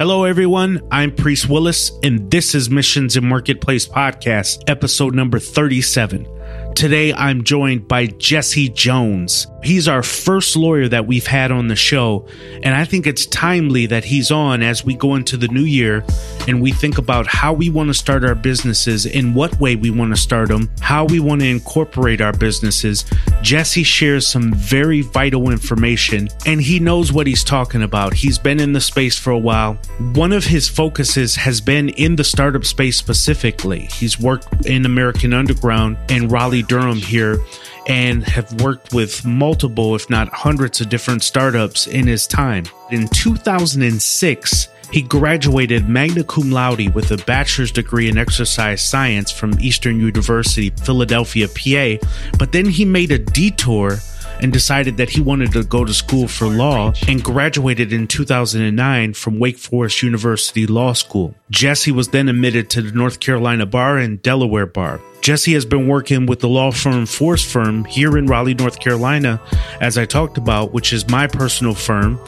Hello, everyone. I'm Priest Willis, and this is Missions in Marketplace Podcast, episode number 37. Today, I'm joined by Jesse Jones. He's our first lawyer that we've had on the show, and I think it's timely that he's on as we go into the new year and we think about how we want to start our businesses, in what way we want to start them, how we want to incorporate our businesses. Jesse shares some very vital information, and he knows what he's talking about. He's been in the space for a while. One of his focuses has been in the startup space specifically. He's worked in American Underground and Raleigh-Durham here, and have worked with multiple, if not hundreds, of different startups in his time. In 2006, he graduated magna cum laude with a bachelor's degree in exercise science from Eastern University, Philadelphia, PA, but then he made a detour and decided that he wanted to go to school for law and graduated in 2009 from Wake Forest University Law School. Jesse was then admitted to the North Carolina Bar and Delaware Bar. Jesse has been working with the law firm Forrest Firm here in Raleigh, North Carolina, as I talked about, which is my personal firm,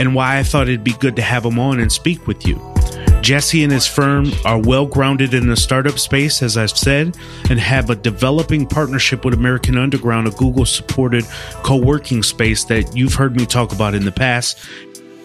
and why I thought it'd be good to have him on and speak with you. Jesse and his firm are well-grounded in the startup space, as I've said, and have a developing partnership with American Underground, a Google-supported co-working space that you've heard me talk about in the past.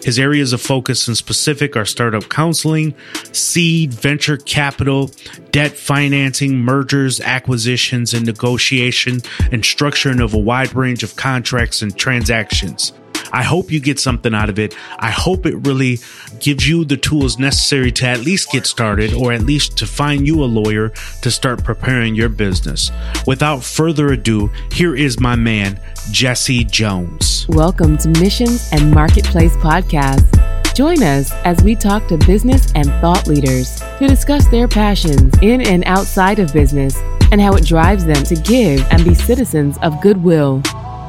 His areas of focus and specific are startup counseling, seed, venture capital, debt financing, mergers, acquisitions, and negotiation, and structuring of a wide range of contracts and transactions. I hope you get something out of it. I hope it really gives you the tools necessary to at least get started, or at least to find you a lawyer to start preparing your business. Without further ado, here is my man, Jesse Jones. Welcome to Missions and Marketplace Podcast. Join us as we talk to business and thought leaders to discuss their passions in and outside of business and how it drives them to give and be citizens of goodwill.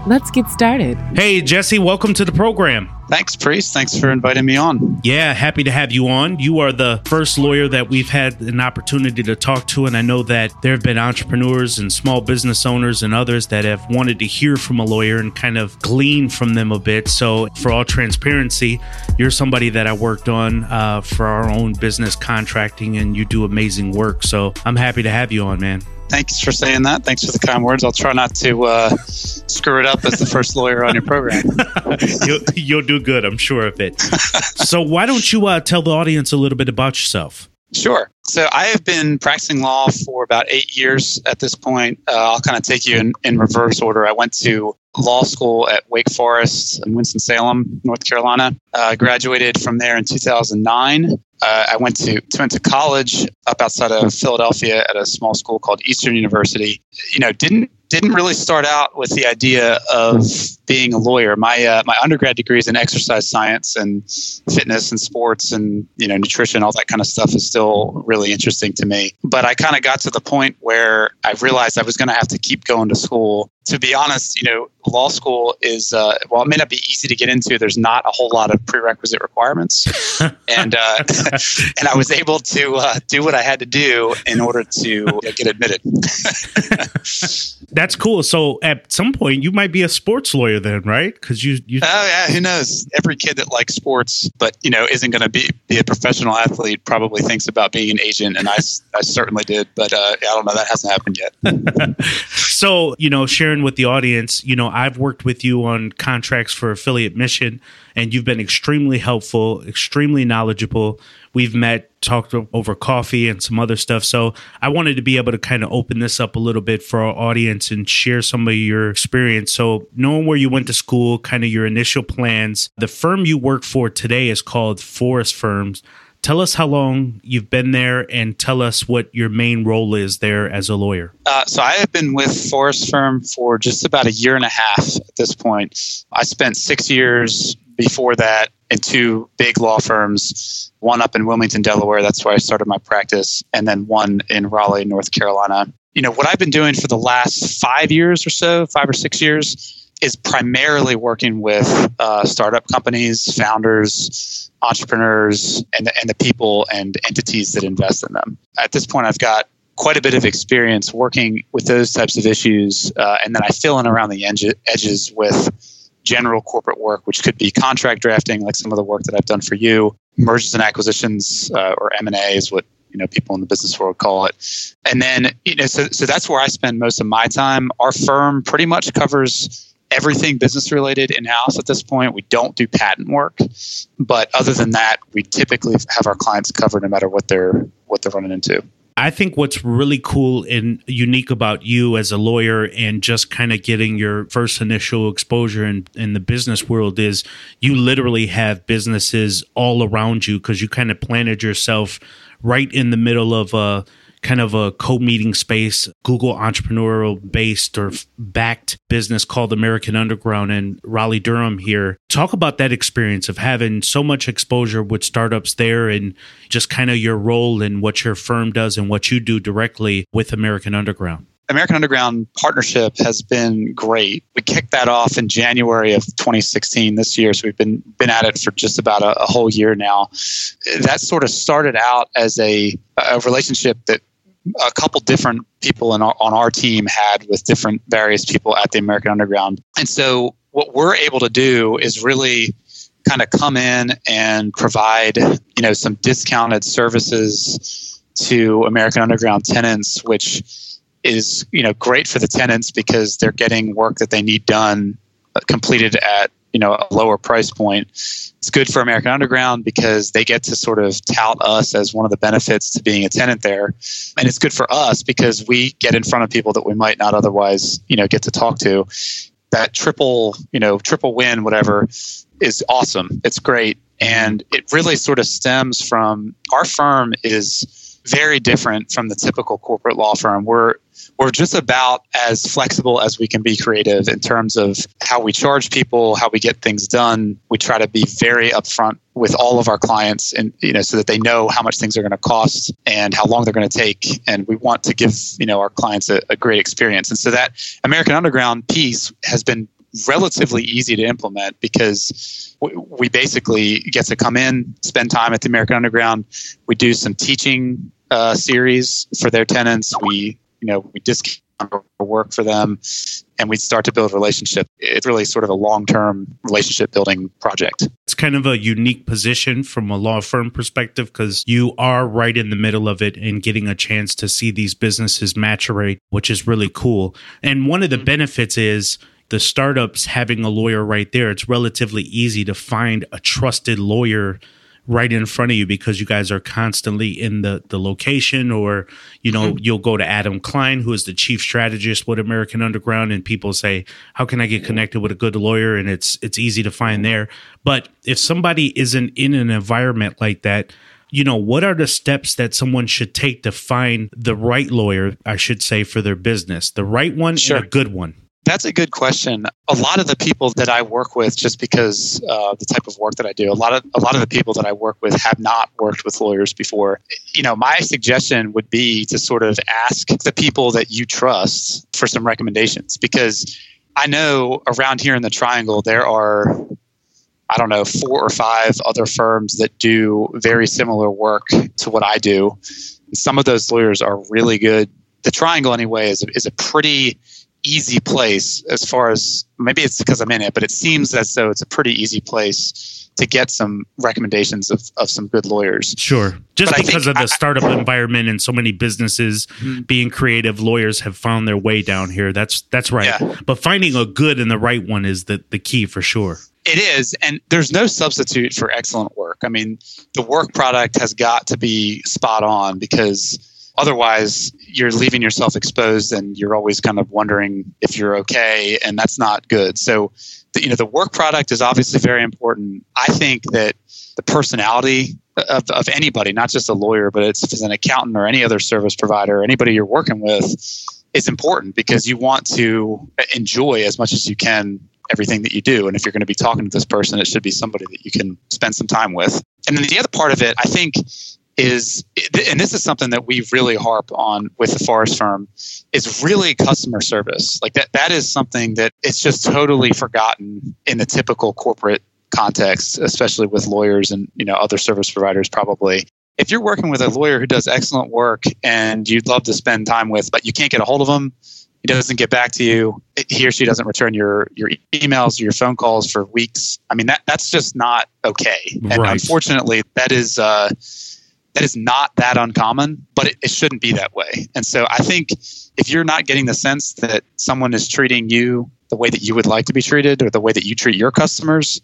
Let's get started. Hey, Jesse, welcome to the program. Thanks, Priest. Thanks for inviting me on. Yeah, happy to have you on. You are the first lawyer that we've had an opportunity to talk to, and I know that there have been entrepreneurs and small business owners and others that have wanted to hear from a lawyer and kind of glean from them a bit. So for all transparency, you're somebody that I worked on for our own business contracting, and you do amazing work. So I'm happy to have you on, man. Thanks for saying that. Thanks for the kind words. I'll try not to screw it up as the first lawyer on your program. You'll do good, I'm sure of it. So why don't you tell the audience a little bit about yourself? Sure. So I have been practicing law for about 8 years at this point. I'll kind of take you in reverse order. I went to law school at Wake Forest in Winston-Salem, North Carolina. Graduated from there in 2009. I went to college up outside of Philadelphia at a small school called Eastern University. You know, didn't really start out with the idea of being a lawyer. My undergrad degree is in exercise science and fitness and sports and, you know, nutrition, all that kind of stuff is still really interesting to me. But I kind of got to the point where I realized I was going to have to keep going to school. To be honest, you know, law school is, while it may not be easy to get into, there's not a whole lot of prerequisite requirements. And I was able to do what I had to do in order to get admitted. That's cool. So at some point, you might be a sports lawyer then, right? Because you. Oh, yeah. Who knows? Every kid that likes sports, but, you know, isn't going to be a professional athlete probably thinks about being an agent. And I certainly did. But I don't know. That hasn't happened yet. So, you know, sharing with the audience, you know, I've worked with you on contracts for Affiliate Mission, and you've been extremely helpful, extremely knowledgeable. We've met, talked over coffee and some other stuff. So I wanted to be able to kind of open this up a little bit for our audience and share some of your experience. So knowing where you went to school, kind of your initial plans, the firm you work for today is called Forrest Firms. Tell us how long you've been there and tell us what your main role is there as a lawyer. So I have been with Forrest Firm for just about a year and a half at this point. I spent 6 years before that in two big law firms, one up in Wilmington, Delaware. That's where I started my practice. And then one in Raleigh, North Carolina. You know, what I've been doing for the last 5 years or so, 5 or 6 years, is primarily working with startup companies, founders, entrepreneurs, and the people and entities that invest in them. At this point, I've got quite a bit of experience working with those types of issues, and then I fill in around the edges with general corporate work, which could be contract drafting, like some of the work that I've done for you, mergers and acquisitions, or M&A is what people in the business world call it. And then, so that's where I spend most of my time. Our firm pretty much covers everything business related in-house at this point. We don't do patent work, but other than that, we typically have our clients covered no matter what they're running into. I think what's really cool and unique about you as a lawyer and just kind of getting your first initial exposure in the business world is you literally have businesses all around you because you kind of planted yourself right in the middle of a kind of a co-meeting space, Google entrepreneurial-based or backed business called American Underground in Raleigh-Durham here. Talk about that experience of having so much exposure with startups there and just kind of your role and what your firm does and what you do directly with American Underground. American Underground partnership has been great. We kicked that off in January of 2016 this year, so we've been at it for just about a whole year now. That sort of started out as a relationship that a couple different people on our team had with different various people at the American Underground. And so what we're able to do is really kind of come in and provide, some discounted services to American Underground tenants, which is, great for the tenants because they're getting work that they need done, completed at, a lower price point. It's good for American Underground because they get to sort of tout us as one of the benefits to being a tenant there. And it's good for us because we get in front of people that we might not otherwise, get to talk to. That triple win, whatever, is awesome. It's great. And it really sort of stems from our firm is very different from the typical corporate law firm. We're just about as flexible as we can be creative in terms of how we charge people, how we get things done. We try to be very upfront with all of our clients and, so that they know how much things are going to cost and how long they're going to take. And we want to give, our clients a great experience. And so that American Underground piece has been relatively easy to implement because we basically get to come in, spend time at the American Underground. We do some teaching series for their tenants. We discount our work for them, and we start to build a relationship. It's really sort of a long-term relationship building project. It's kind of a unique position from a law firm perspective because you are right in the middle of it and getting a chance to see these businesses maturate, which is really cool. And one of the benefits is the startups having a lawyer right there. It's relatively easy to find a trusted lawyer right in front of you because you guys are constantly in the location or, you'll go to Adam Klein, who is the chief strategist with American Underground, and people say, how can I get connected with a good lawyer? And it's easy to find there. But if somebody isn't in an environment like that, what are the steps that someone should take to find the right lawyer, I should say, for their business? The right one and a good one. That's a good question. A lot of the people that I work with, just because the type of work that I do, a lot of the people that I work with have not worked with lawyers before. My suggestion would be to sort of ask the people that you trust for some recommendations, because I know around here in the Triangle, there are, 4 or 5 other firms that do very similar work to what I do. Some of those lawyers are really good. The Triangle, anyway, is a pretty easy place, as far as, maybe it's because I'm in it, but it seems as though it's a pretty easy place to get some recommendations of some good lawyers. Sure. Just but because of the startup environment and so many businesses being creative, lawyers have found their way down here. That's right. Yeah. But finding a good and the right one is the key for sure. It is. And there's no substitute for excellent work. I mean, the work product has got to be spot on because otherwise, you're leaving yourself exposed and you're always kind of wondering if you're okay, and that's not good. So, the work product is obviously very important. I think that the personality of anybody, not just a lawyer, but if it's an accountant or any other service provider, anybody you're working with, is important because you want to enjoy as much as you can everything that you do. And if you're going to be talking to this person, it should be somebody that you can spend some time with. And then the other part of it, I think, is, and this is something that we really harp on with the Forrest Firm, is really customer service. Like that is something that it's just totally forgotten in the typical corporate context, especially with lawyers and other service providers probably. If you're working with a lawyer who does excellent work and you'd love to spend time with, but you can't get a hold of them, he doesn't get back to you, he or she doesn't return your emails or your phone calls for weeks. I mean, that's just not okay. And right. Unfortunately, that is not that uncommon, but it shouldn't be that way. And so I think if you're not getting the sense that someone is treating you the way that you would like to be treated or the way that you treat your customers,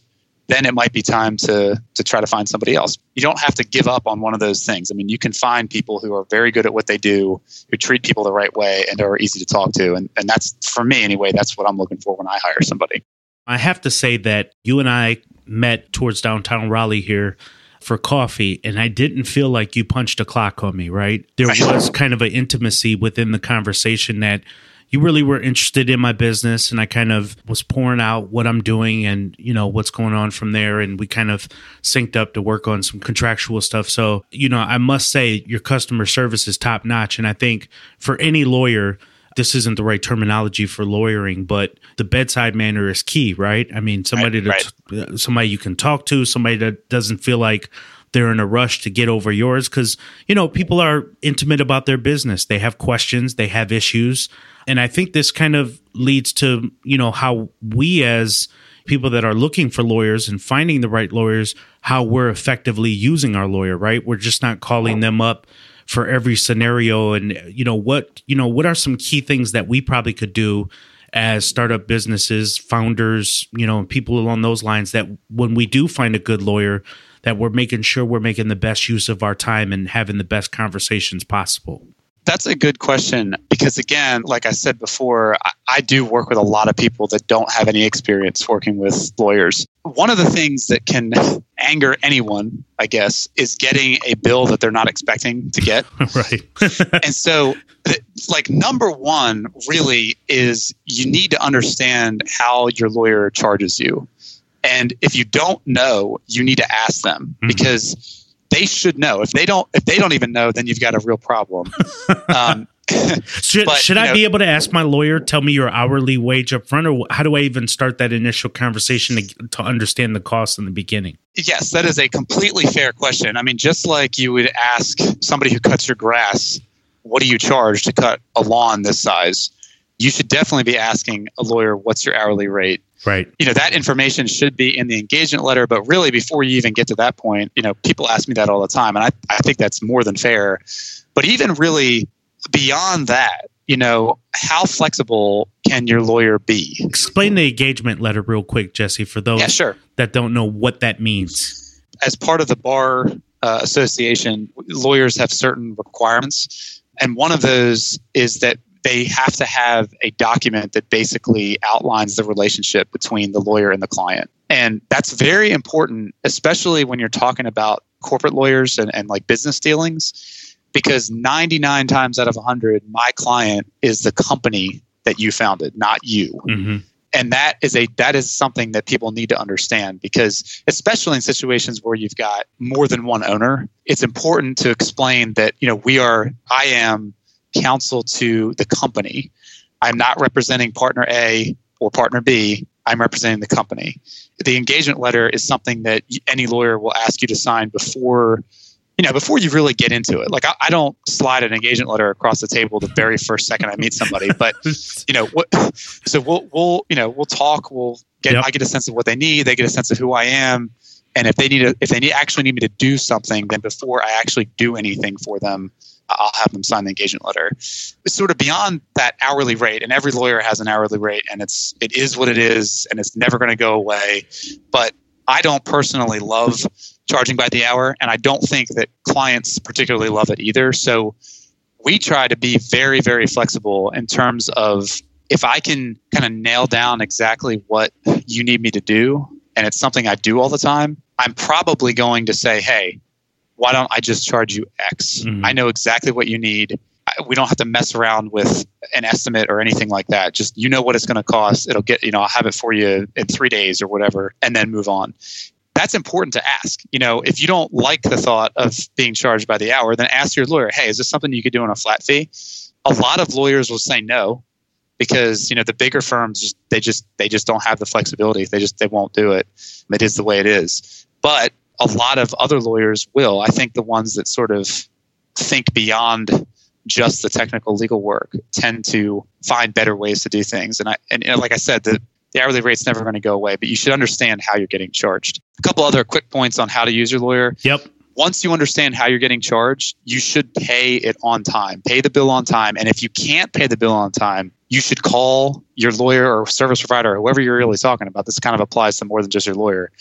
then it might be time to try to find somebody else. You don't have to give up on one of those things. I mean, you can find people who are very good at what they do, who treat people the right way and are easy to talk to. And that's, for me anyway, that's what I'm looking for when I hire somebody. I have to say that you and I met towards downtown Raleigh here for coffee, and I didn't feel like you punched a clock on me, right? There was kind of an intimacy within the conversation that you really were interested in my business, and I kind of was pouring out what I'm doing and, you know, what's going on from there. And we kind of synced up to work on some contractual stuff. So, you know, I must say your customer service is top notch. And I think for any lawyer, this isn't the right terminology for lawyering, but the bedside manner is key, right? I mean, somebody you can talk to, somebody that doesn't feel like they're in a rush to get over yours, because, you know, people are intimate about their business. They have questions, they have issues. And I think this kind of leads to, you know, how we as people that are looking for lawyers and finding the right lawyers, how we're effectively using our lawyer, right? We're just not calling them up for every scenario. And, what are some key things that we probably could do as startup businesses, founders, you know, people along those lines, that when we do find a good lawyer, that we're making sure we're making the best use of our time and having the best conversations possible? That's a good question, because again, like I said before, I do work with a lot of people that don't have any experience working with lawyers. One of the things that can anger anyone, I guess, is getting a bill that they're not expecting to get. Right. And so, like, number one really is you need to understand how your lawyer charges you. And if you don't know, you need to ask them, because they should know. If they don't even know, then you've got a real problem. Should I be able to ask my lawyer, tell me your hourly wage up front, or how do I even start that initial conversation to understand the cost in the beginning? Yes, that is a completely fair question. I mean, just like you would ask somebody who cuts your grass, what do you charge to cut a lawn this size? You should definitely be asking a lawyer, what's your hourly rate? Right. You know, that information should be in the engagement letter, but really before you even get to that point, you know, people ask me that all the time, and I think that's more than fair. But even really beyond that, you know, how flexible can your lawyer be? Explain the engagement letter real quick, Jesse, for those that don't know what that means. As part of the Bar Association, lawyers have certain requirements, and one of those is that they have to have a document that basically outlines the relationship between the lawyer and the client. And that's very important, especially when you're talking about corporate lawyers and like business dealings, because 99 times out of 100, my client is the company that you founded, not you. Mm-hmm. And that is something that people need to understand, because especially in situations where you've got more than one owner, it's important to explain that, you know, I am counsel to the company. I'm not representing partner A or partner B. I'm representing the company. The engagement letter is something that any lawyer will ask you to sign before you really get into it. Like, I don't slide an engagement letter across the table the very first second I meet somebody, but we'll talk. I get a sense of what they need. They get a sense of who I am. And if they actually need me to do something, then before I actually do anything for them, I'll have them sign the engagement letter. It's sort of beyond that hourly rate, and every lawyer has an hourly rate, and it is what it is, and it's never going to go away. But I don't personally love charging by the hour, and I don't think that clients particularly love it either. So we try to be very, very flexible in terms of, if I can kind of nail down exactly what you need me to do, and it's something I do all the time, I'm probably going to say, hey, why don't I just charge you X? Mm-hmm. I know exactly what you need. We don't have to mess around with an estimate or anything like that. Just, you know what it's going to cost. It'll get, you know, I'll have it for you in 3 days or whatever, and then move on. That's important to ask. You know, if you don't like the thought of being charged by the hour, then ask your lawyer, hey, is this something you could do on a flat fee? A lot of lawyers will say no, because, you know, the bigger firms, they just don't have the flexibility. They won't do it. It is the way it is. But a lot of other lawyers will. I think the ones that sort of think beyond just the technical legal work tend to find better ways to do things. And like I said, the hourly rate's never going to go away, but you should understand how you're getting charged. A couple other quick points on how to use your lawyer. Yep. Once you understand how you're getting charged, you should pay it on time. Pay the bill on time. And if you can't pay the bill on time, you should call your lawyer or service provider or whoever you're really talking about. This kind of applies to more than just your lawyer.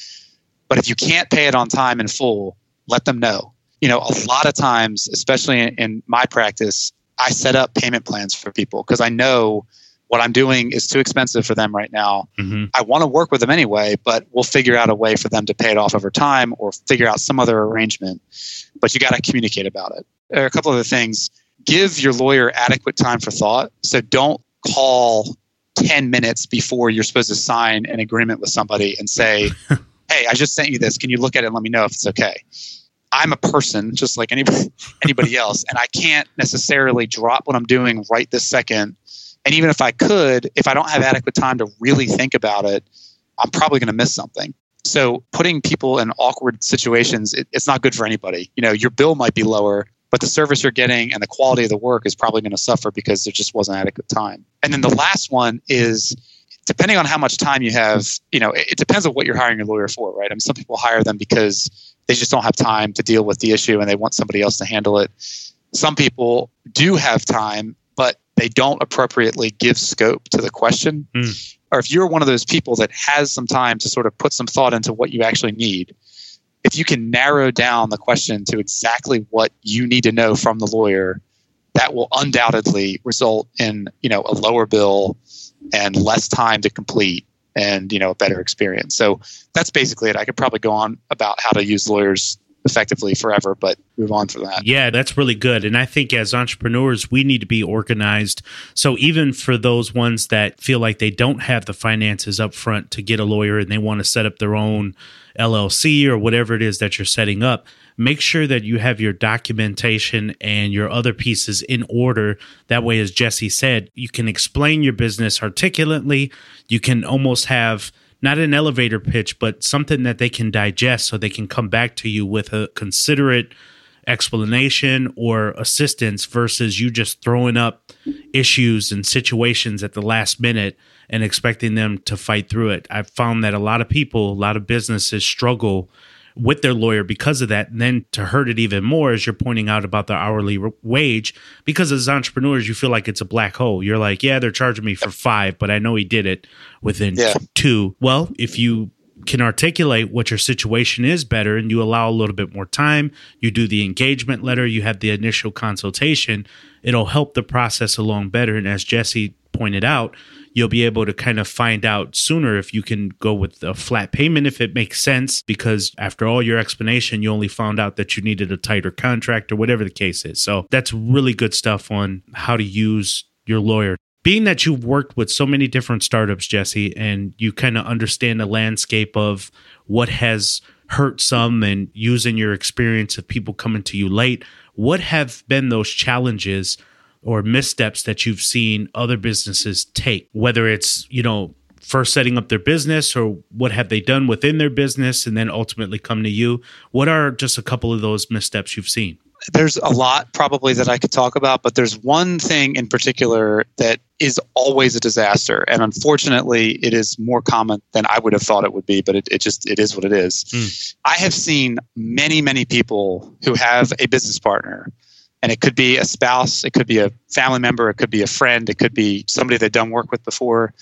But if you can't pay it on time in full, let them know. You know, a lot of times, especially in my practice, I set up payment plans for people because I know what I'm doing is too expensive for them right now. Mm-hmm. I want to work with them anyway, but we'll figure out a way for them to pay it off over time or figure out some other arrangement. But you got to communicate about it. There are a couple other things. Give your lawyer adequate time for thought. So don't call 10 minutes before you're supposed to sign an agreement with somebody and say, hey, I just sent you this. Can you look at it and let me know if it's okay? I'm a person just like anybody else, and I can't necessarily drop what I'm doing right this second. And even if I could, if I don't have adequate time to really think about it, I'm probably going to miss something. So putting people in awkward situations, it's not good for anybody. You know, your bill might be lower, but the service you're getting and the quality of the work is probably going to suffer because there just wasn't adequate time. And then the last one is, depending on how much time you have, you know, it depends on what you're hiring your lawyer for, right? I mean, some people hire them because they just don't have time to deal with the issue and they want somebody else to handle it. Some people do have time, but they don't appropriately give scope to the question. Mm. Or if you're one of those people that has some time to sort of put some thought into what you actually need, if you can narrow down the question to exactly what you need to know from the lawyer, that will undoubtedly result in, you know, a lower bill and less time to complete and, you know, a better experience. So that's basically it. I could probably go on about how to use lawyers effectively forever, but move on from that. Yeah, that's really good. And I think as entrepreneurs, we need to be organized. So even for those ones that feel like they don't have the finances up front to get a lawyer and they want to set up their own LLC or whatever it is that you're setting up, make sure that you have your documentation and your other pieces in order. That way, as Jesse said, you can explain your business articulately. You can almost have not an elevator pitch, but something that they can digest so they can come back to you with a considerate explanation or assistance versus you just throwing up issues and situations at the last minute and expecting them to fight through it. I've found that a lot of people, a lot of businesses struggle with their lawyer because of that. And then to hurt it even more, as you're pointing out about the hourly wage, because as entrepreneurs, you feel like it's a black hole. You're like, yeah, they're charging me for $5, but I know he did it within 2. Well, if you can articulate what your situation is better and you allow a little bit more time, you do the engagement letter, you have the initial consultation, it'll help the process along better. And as Jesse pointed out, you'll be able to kind of find out sooner if you can go with a flat payment, if it makes sense, because after all your explanation, you only found out that you needed a tighter contract or whatever the case is. So that's really good stuff on how to use your lawyer. Being that you've worked with so many different startups, Jesse, and you kind of understand the landscape of what has hurt some and using your experience of people coming to you late, what have been those challenges or missteps that you've seen other businesses take, whether it's, you know, first setting up their business or what have they done within their business and then ultimately come to you? What are just a couple of those missteps you've seen? There's a lot probably that I could talk about, but there's one thing in particular that is always a disaster. And unfortunately, it is more common than I would have thought it would be, but it is what it is. Mm. I have seen many, many people who have a business partner. And it could be a spouse, it could be a family member, it could be a friend, it could be somebody they've done work with before.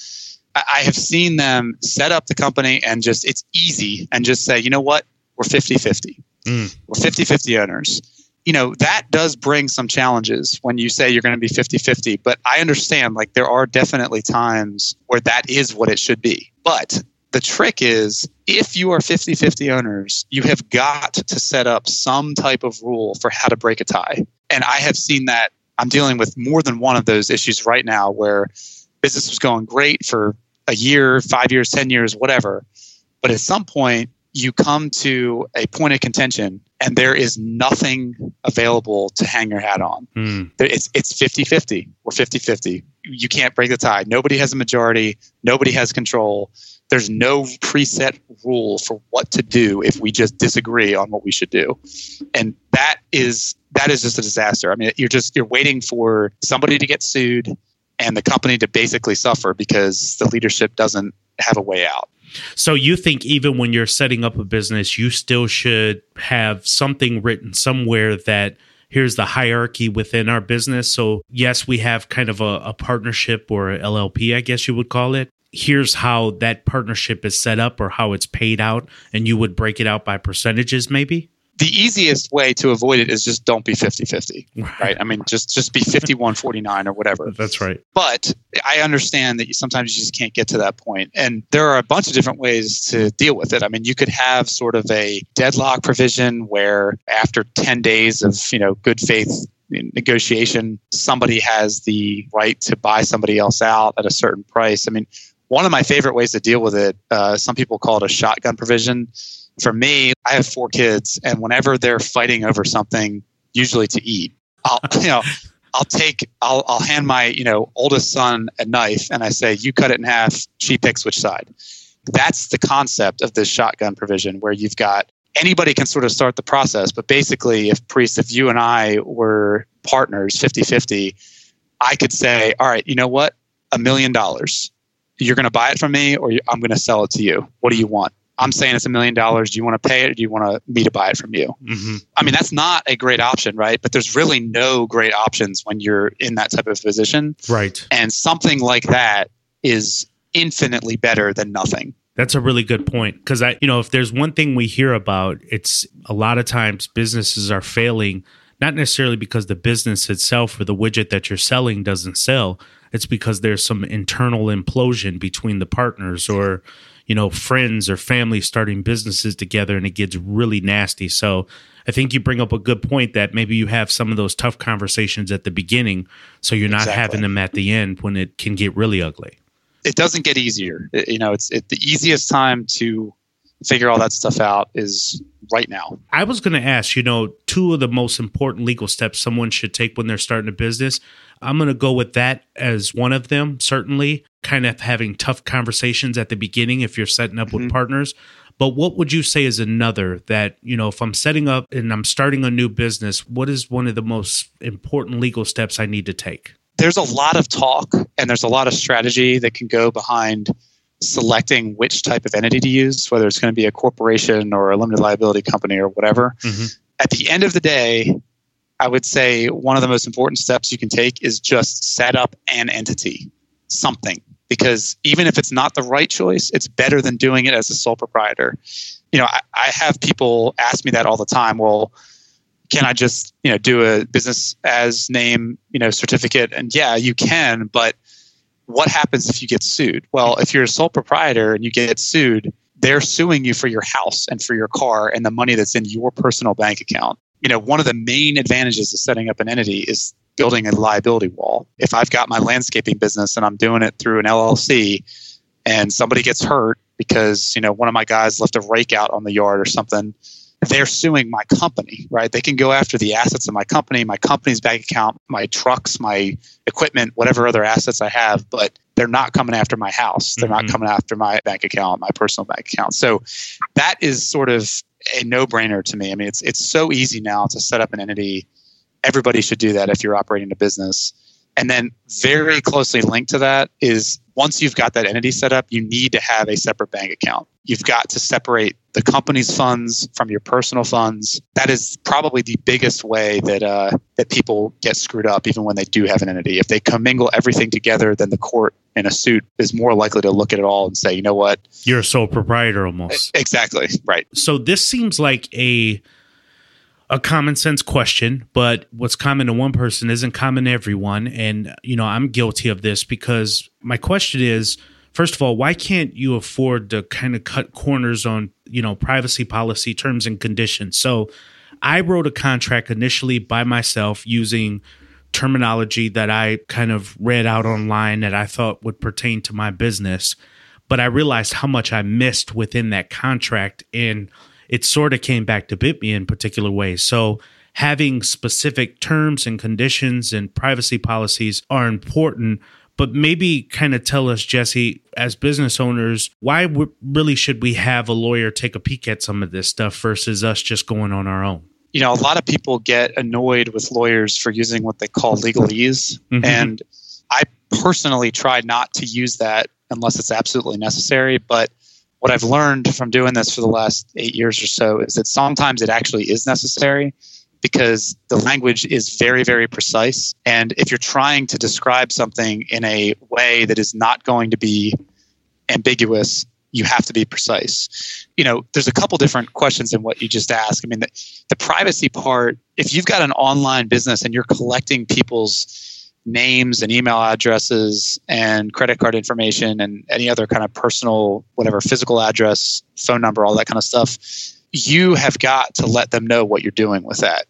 I have seen them set up the company and just, it's easy, and just say, you know what, we're 50-50. Mm. We're 50-50 owners. You know, that does bring some challenges when you say you're going to be 50-50. But I understand, like, there are definitely times where that is what it should be. But the trick is, if you are 50-50 owners, you have got to set up some type of rule for how to break a tie. And I have seen that. I'm dealing with more than one of those issues right now where business was going great for a year, 5 years, 10 years, whatever. But at some point, you come to a point of contention and there is nothing available to hang your hat on. Mm. It's 50-50. We're 50-50. You can't break the tie. Nobody has a majority. Nobody has control. There's no preset rule for what to do if we just disagree on what we should do. And that is just a disaster. I mean, you're waiting for somebody to get sued and the company to basically suffer because the leadership doesn't have a way out. So you think even when you're setting up a business, you still should have something written somewhere that here's the hierarchy within our business. So yes, we have kind of a partnership or a LLP, I guess you would call it. Here's how that partnership is set up or how it's paid out. And you would break it out by percentages maybe? The easiest way to avoid it is just don't be 50-50, right? I mean, just be 51-49 or whatever. That's right. But I understand that sometimes you just can't get to that point. And there are a bunch of different ways to deal with it. I mean, you could have sort of a deadlock provision where after 10 days of, good faith negotiation, somebody has the right to buy somebody else out at a certain price. I mean, one of my favorite ways to deal with it, some people call it a shotgun provision. For me, I have 4 kids, and whenever they're fighting over something, usually to eat, I'll hand my, oldest son a knife and I say, you cut it in half, she picks which side. That's the concept of this shotgun provision where you've got anybody can sort of start the process. But basically, if you and I were partners 50-50, I could say, all right, you know what? $1 million. You're going to buy it from me or I'm going to sell it to you. What do you want? I'm saying it's $1 million. Do you want to pay it or do you want me to buy it from you? Mm-hmm. I mean, that's not a great option, right? But there's really no great options when you're in that type of position. Right. And something like that is infinitely better than nothing. That's a really good point because, if there's one thing we hear about, it's a lot of times businesses are failing, not necessarily because the business itself or the widget that you're selling doesn't sell. It's because there's some internal implosion between the partners or friends or family starting businesses together, and it gets really nasty. So I think you bring up a good point that maybe you have some of those tough conversations at the beginning, so you're not having them at the end when it can get really ugly. It doesn't get easier. It's the easiest time to figure all that stuff out is right now. I was going to ask, 2 of the most important legal steps someone should take when they're starting a business. I'm going to go with that as one of them, certainly. Kind of having tough conversations at the beginning if you're setting up with partners. But what would you say is another that, if I'm setting up and I'm starting a new business, what is one of the most important legal steps I need to take? There's a lot of talk and there's a lot of strategy that can go behind selecting which type of entity to use, whether it's going to be a corporation or a limited liability company or whatever. Mm-hmm. At the end of the day, I would say one of the most important steps you can take is just set up an entity, something. Because even if it's not the right choice, it's better than doing it as a sole proprietor. I have people ask me that all the time. Well, can I just, do a business as name, certificate? And yeah, you can, but what happens if you get sued? Well, if you're a sole proprietor and you get sued, they're suing you for your house and for your car and the money that's in your personal bank account. One of the main advantages of setting up an entity is building a liability wall. If I've got my landscaping business and I'm doing it through an LLC and somebody gets hurt because, one of my guys left a rake out on the yard or something, they're suing my company, right? They can go after the assets of my company's bank account, my trucks, my equipment, whatever other assets I have, but they're not coming after my house. They're not coming after my bank account, my personal bank account. So that is sort of a no-brainer to me. I mean, it's so easy now to set up an entity. Everybody should do that if you're operating a business. And then very closely linked to that is once you've got that entity set up, you need to have a separate bank account. You've got to separate the company's funds from your personal funds. That is probably the biggest way that that people get screwed up, even when they do have an entity. If they commingle everything together, then the court in a suit is more likely to look at it all and say, you know what? You're a sole proprietor almost. Exactly. Right. So this seems like a common sense question, but what's common to one person isn't common to everyone. And, I'm guilty of this because my question is, first of all, why can't you afford to kind of cut corners on, privacy policy terms and conditions? So I wrote a contract initially by myself using terminology that I kind of read out online that I thought would pertain to my business, but I realized how much I missed within that contract and it sort of came back to bit me in particular ways. So having specific terms and conditions and privacy policies are important, But maybe kind of tell us, Jesse, as business owners, why really should we have a lawyer take a peek at some of this stuff versus us just going on our own? You know, a lot of people get annoyed with lawyers for using what they call legalese. Mm-hmm. And I personally try not to use that unless it's absolutely necessary. But what I've learned from doing this for the last 8 years or so is that sometimes it actually is necessary, because the language is very, very precise. And if you're trying to describe something in a way that is not going to be ambiguous, you have to be precise. You know, there's a couple different questions in what you just asked. I mean, the privacy part, if you've got an online business and you're collecting people's names and email addresses and credit card information and any other kind of personal, whatever, physical address, phone number, all that kind of stuff, you have got to let them know what you're doing with that.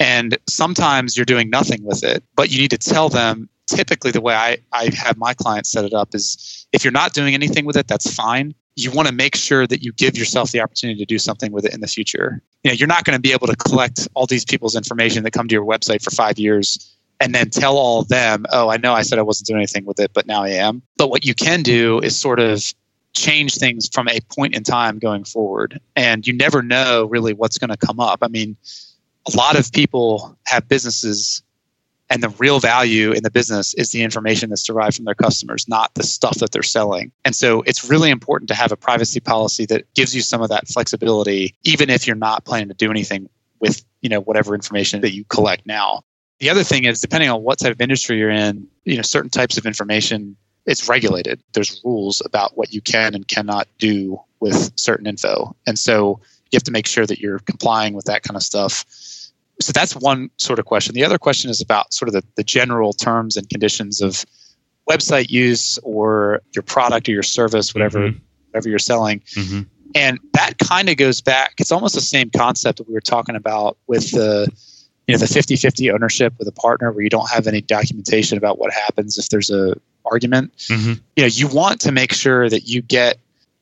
And sometimes you're doing nothing with it, but you need to tell them. Typically, the way I have my clients set it up is if you're not doing anything with it, that's fine. You want to make sure that you give yourself the opportunity to do something with it in the future. You know, you're not going to be able to collect all these people's information that come to your website for 5 years and then tell all of them, oh, I know I said I wasn't doing anything with it, but now I am. But what you can do is sort of change things from a point in time going forward. And you never know really what's going to come up. I mean, a lot of people have businesses, and the real value in the business is the information that's derived from their customers, not the stuff that they're selling. And so it's really important to have a privacy policy that gives you some of that flexibility, even if you're not planning to do anything with, you know, whatever information that you collect now. The other thing is, depending on what type of industry you're in, you know, certain types of information, it's regulated. There's rules about what you can and cannot do with certain info. And so you have to make sure that you're complying with that kind of stuff. So that's one sort of question. The other question is about sort of the general terms and conditions of website use or your product or your service, whatever you're selling. Mm-hmm. And that kind of goes back. It's almost the same concept that we were talking about with the, you know, the 50-50 ownership with a partner where you don't have any documentation about what happens if there's a argument. Mm-hmm. You know, you want to make sure that you get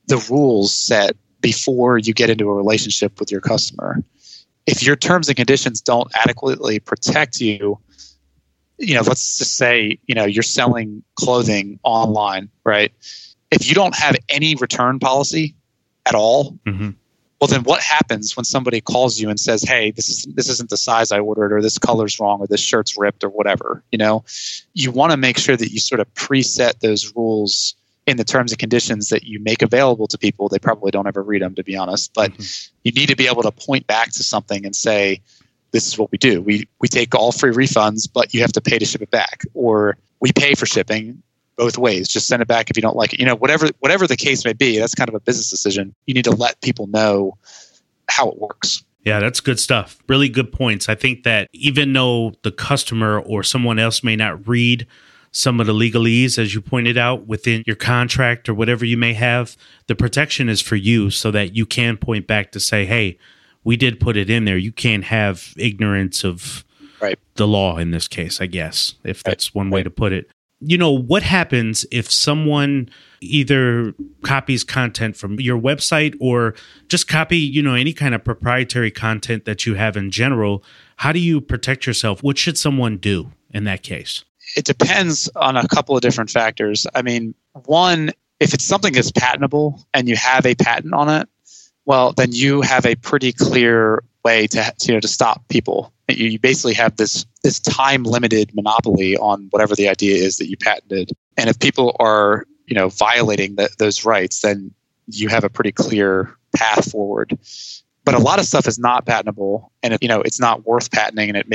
the rules set before you get into a relationship with your customer. If your terms and conditions don't adequately protect you, you know, let's just say, you know, you're selling clothing online, right? If you don't have any return policy at all, mm-hmm. well, then what happens when somebody calls you and says, hey, this isn't the size I ordered, or this color's wrong, or this shirt's ripped, or whatever? You know, you want to make sure that you sort of preset those rules in the terms and conditions that you make available to people. They probably don't ever read them, to be honest. But mm-hmm. you need to be able to point back to something and say, this is what we do. We take all free refunds, but you have to pay to ship it back. Or we pay for shipping both ways. Just send it back if you don't like it. You know, whatever the case may be, that's kind of a business decision. You need to let people know how it works. Yeah, that's good stuff. Really good points. I think that even though the customer or someone else may not read some of the legalese, as you pointed out, within your contract or whatever you may have, the protection is for you so that you can point back to say, hey, we did put it in there. You can't have ignorance of the law in this case, I guess, if that's one way to put it. You know, what happens if someone either copies content from your website or just copy, you know, any kind of proprietary content that you have in general? How do you protect yourself? What should someone do in that case? It depends on a couple of different factors. I mean, one, if it's something that's patentable and you have a patent on it, well, then you have a pretty clear way to stop people. You basically have this time-limited monopoly on whatever the idea is that you patented. And if people are, you know, violating those rights, then you have a pretty clear path forward. But a lot of stuff is not patentable, and you know, it's not worth patenting, and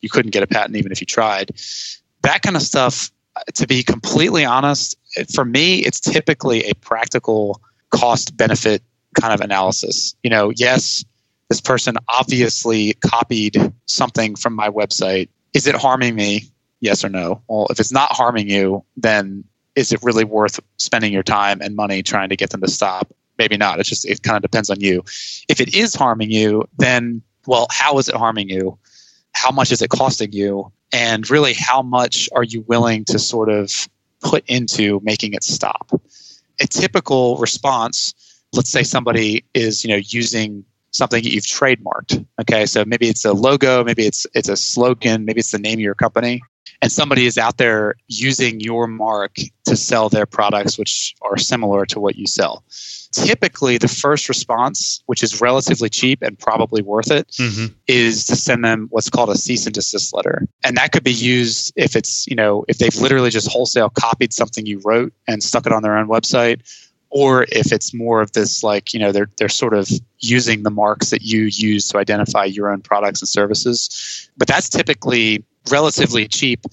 you couldn't get a patent even if you tried. That kind of stuff, to be completely honest, for me, it's typically a practical cost-benefit kind of analysis. You know, yes, this person obviously copied something from my website. Is it harming me? Yes or no? Well, if it's not harming you, then is it really worth spending your time and money trying to get them to stop? Maybe not. It's just, it kind of depends on you. If it is harming you, then, well, how is it harming you? How much is it costing you? And really, how much are you willing to sort of put into making it stop? A typical response, let's say somebody is, you know, using something that you've trademarked. Okay, so maybe it's a logo, maybe it's a slogan, maybe it's the name of your company. and somebody is out there using your mark to sell their products, which are similar to what you sell. Typically, the first response, which is relatively cheap and probably worth it, is to send them what's called a cease and desist letter. And that could be used if it's, you know, if they've literally just wholesale copied something you wrote and stuck it on their own website, or if it's more of this, like, you know, they're sort of using the marks that you use to identify your own products and services. But that's typically relatively cheap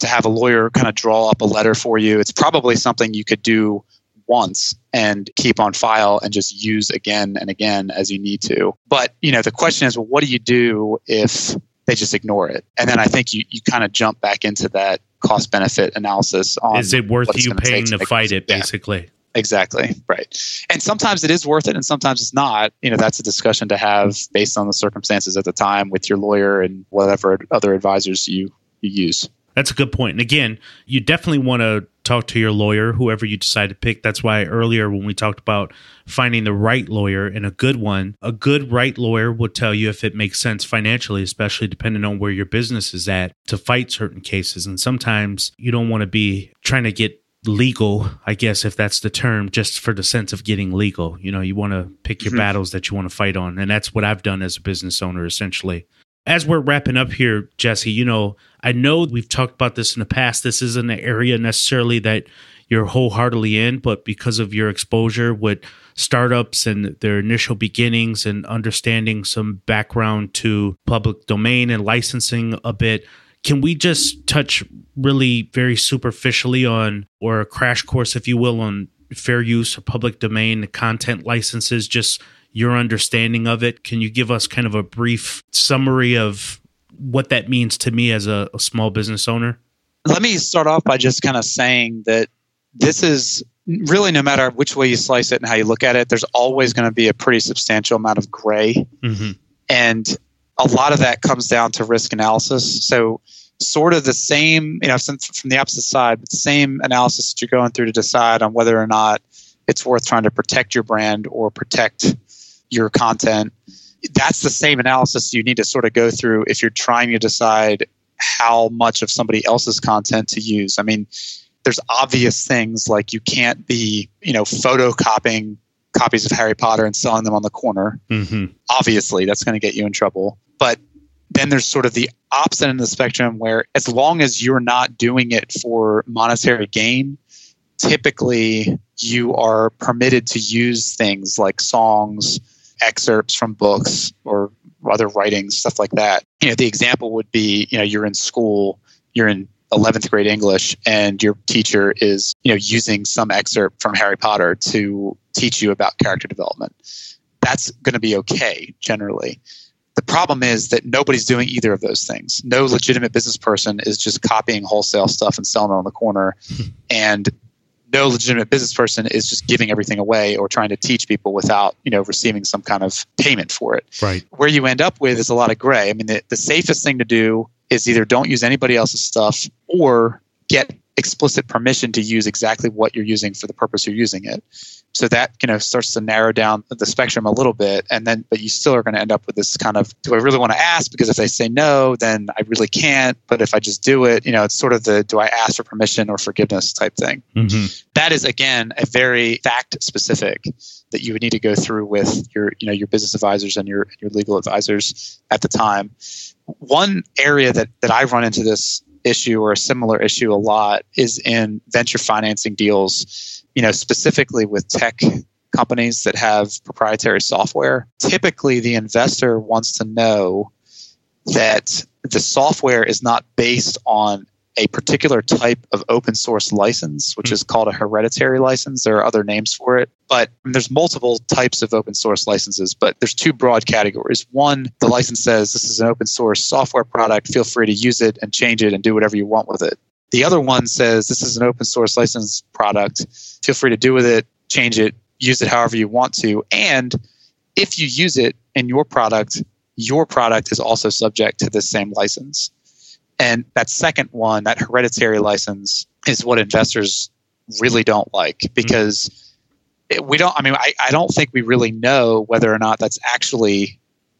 to have a lawyer kind of draw up a letter for you. It's probably something you could do once and keep on file and just use again and again as you need to. But, you know, the question is, well, what do you do if they just ignore it? And then I think you kind of jump back into that cost benefit analysis on, is it worth you paying to fight it, basically? Exactly. Right. And sometimes it is worth it and sometimes it's not. You know, that's a discussion to have based on the circumstances at the time with your lawyer and whatever other advisors you use. That's a good point. And again, you definitely want to talk to your lawyer, whoever you decide to pick. That's why earlier when we talked about finding the right lawyer and a good right lawyer will tell you if it makes sense financially, especially depending on where your business is at, to fight certain cases. And sometimes you don't want to be trying to get legal, I guess, if that's the term, just for the sense of getting legal. You know, you want to pick your battles that you want to fight on. And that's what I've done as a business owner, essentially. As we're wrapping up here, Jesse, you know, I know we've talked about this in the past. This isn't an area necessarily that you're wholeheartedly in, but because of your exposure with startups and their initial beginnings and understanding some background to public domain and licensing a bit, can we just touch really very superficially on, or a crash course, if you will, on fair use or public domain content licenses, just your understanding of it? Can you give us kind of a brief summary of what that means to me as a small business owner? Let me start off by just kind of saying that this is really, no matter which way you slice it and how you look at it, there's always going to be a pretty substantial amount of gray. And a lot of that comes down to risk analysis. So sort of the same, you know, from the opposite side, but the same analysis that you're going through to decide on whether or not it's worth trying to protect your brand or protect your content. That's the same analysis you need to sort of go through if you're trying to decide how much of somebody else's content to use. I mean, there's obvious things like you can't be, you know, photocopying copies of Harry Potter and selling them on the corner. Obviously, that's going to get you in trouble. But then there's sort of the opposite end of the spectrum where, as long as you're not doing it for monetary gain, typically you are permitted to use things like songs, excerpts from books or other writings, stuff like that. You know, the example would be, you know, you're in school, you're in 11th grade English, and your teacher is, you know, using some excerpt from Harry Potter to teach you about character development. That's going to be okay, generally. The problem is that nobody's doing either of those things. No legitimate business person is just copying wholesale stuff and selling it on the corner. And no legitimate business person is just giving everything away or trying to teach people without, you know, receiving some kind of payment for it. Right. Where you end up with is a lot of gray. I mean, the safest thing to do is either don't use anybody else's stuff or get explicit permission to use exactly what you're using for the purpose you're using it. So that, you know, starts to narrow down the spectrum a little bit, and then, but you still are going to end up with this kind of, do I really want to ask? Because if they say no, then I really can't. But if I just do it, you know, it's sort of the, do I ask for permission or forgiveness type thing. That is, again, a very fact specific that you would need to go through with your, you know, your business advisors and your legal advisors at the time. One area that I run into this issue or a similar issue a lot is in venture financing deals, you know, specifically with tech companies that have proprietary software. Typically, the investor wants to know that the software is not based on a particular type of open source license, which is called a hereditary license. There are other names for it, but there's multiple types of open source licenses, but there's two broad categories. One, the license says this is an open source software product, feel free to use it and change it and do whatever you want with it. The other one says this is an open source license product, feel free to do with it, change it, use it however you want to. And if you use it in your product is also subject to this same license. And that second one, that hereditary license, is what investors really don't like, because I don't think we really know whether or not that's actually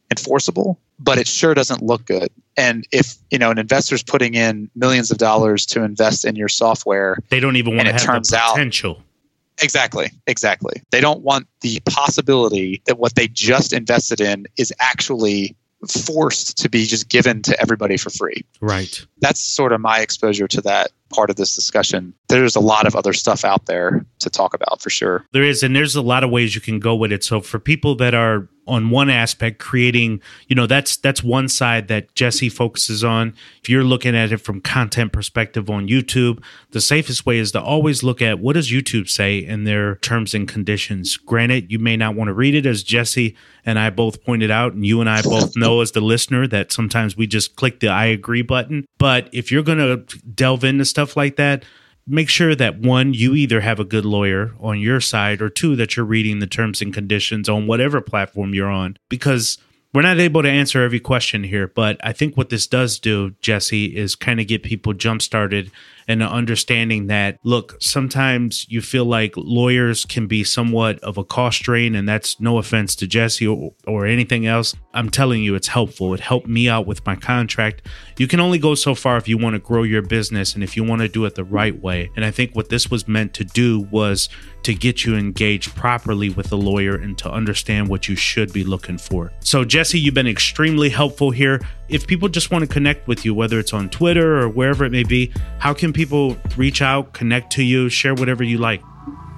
enforceable, but it sure doesn't look good. And if, you know, an investor's putting in millions of dollars to invest in your software, they don't even want to have the potential. Exactly. They don't want the possibility that what they just invested in is actually forced to be just given to everybody for free. Right. That's sort of my exposure to that part of this discussion. There's a lot of other stuff out there to talk about for sure. There is, and there's a lot of ways you can go with it. So for people that are on one aspect creating, you know, that's one side that Jesse focuses on. If you're looking at it from content perspective on YouTube, the safest way is to always look at what does YouTube say in their terms and conditions. Granted, you may not want to read it, as Jesse and I both pointed out, and you and I both know as the listener that sometimes we just click the I agree button. But if you're going to delve into stuff like that, make sure that one, you either have a good lawyer on your side, or two, that you're reading the terms and conditions on whatever platform you're on, because we're not able to answer every question here. But I think what this does do, Jesse, is kind of get people jump-started and understanding that, look, sometimes you feel like lawyers can be somewhat of a cost drain, and that's no offense to Jesse or anything else. I'm telling you, it's helpful. It helped me out with my contract. You can only go so far if you want to grow your business and if you want to do it the right way. And I think what this was meant to do was to get you engaged properly with a lawyer and to understand what you should be looking for. So Jesse, you've been extremely helpful here. If people just want to connect with you, whether it's on Twitter or wherever it may be, how can people reach out, connect to you, share whatever you like?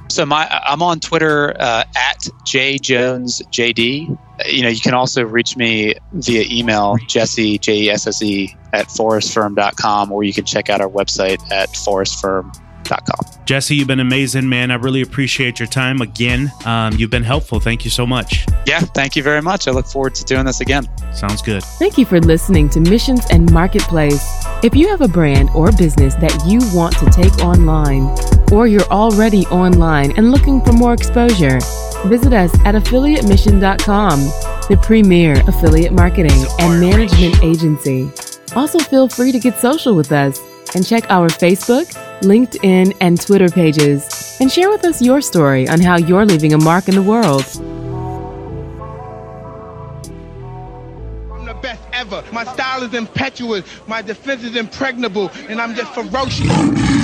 So I'm on Twitter at jjonesjd. You know, you can also reach me via email, Jesse, Jesse at forestfirm.com, or you can check out our website at forestfirm.com. Jesse, you've been amazing, man. I really appreciate your time again. You've been helpful. Thank you so much. Yeah, thank you very much. I look forward to doing this again. Sounds good. Thank you for listening to Missions and Marketplace. If you have a brand or business that you want to take online, or you're already online and looking for more exposure, visit us at affiliatemission.com, the premier affiliate marketing and management agency. Also, feel free to get social with us and check our Facebook, LinkedIn, and Twitter pages, and share with us your story on how you're leaving a mark in the world. I'm the best ever. My style is impetuous. My defense is impregnable, and I'm just ferocious.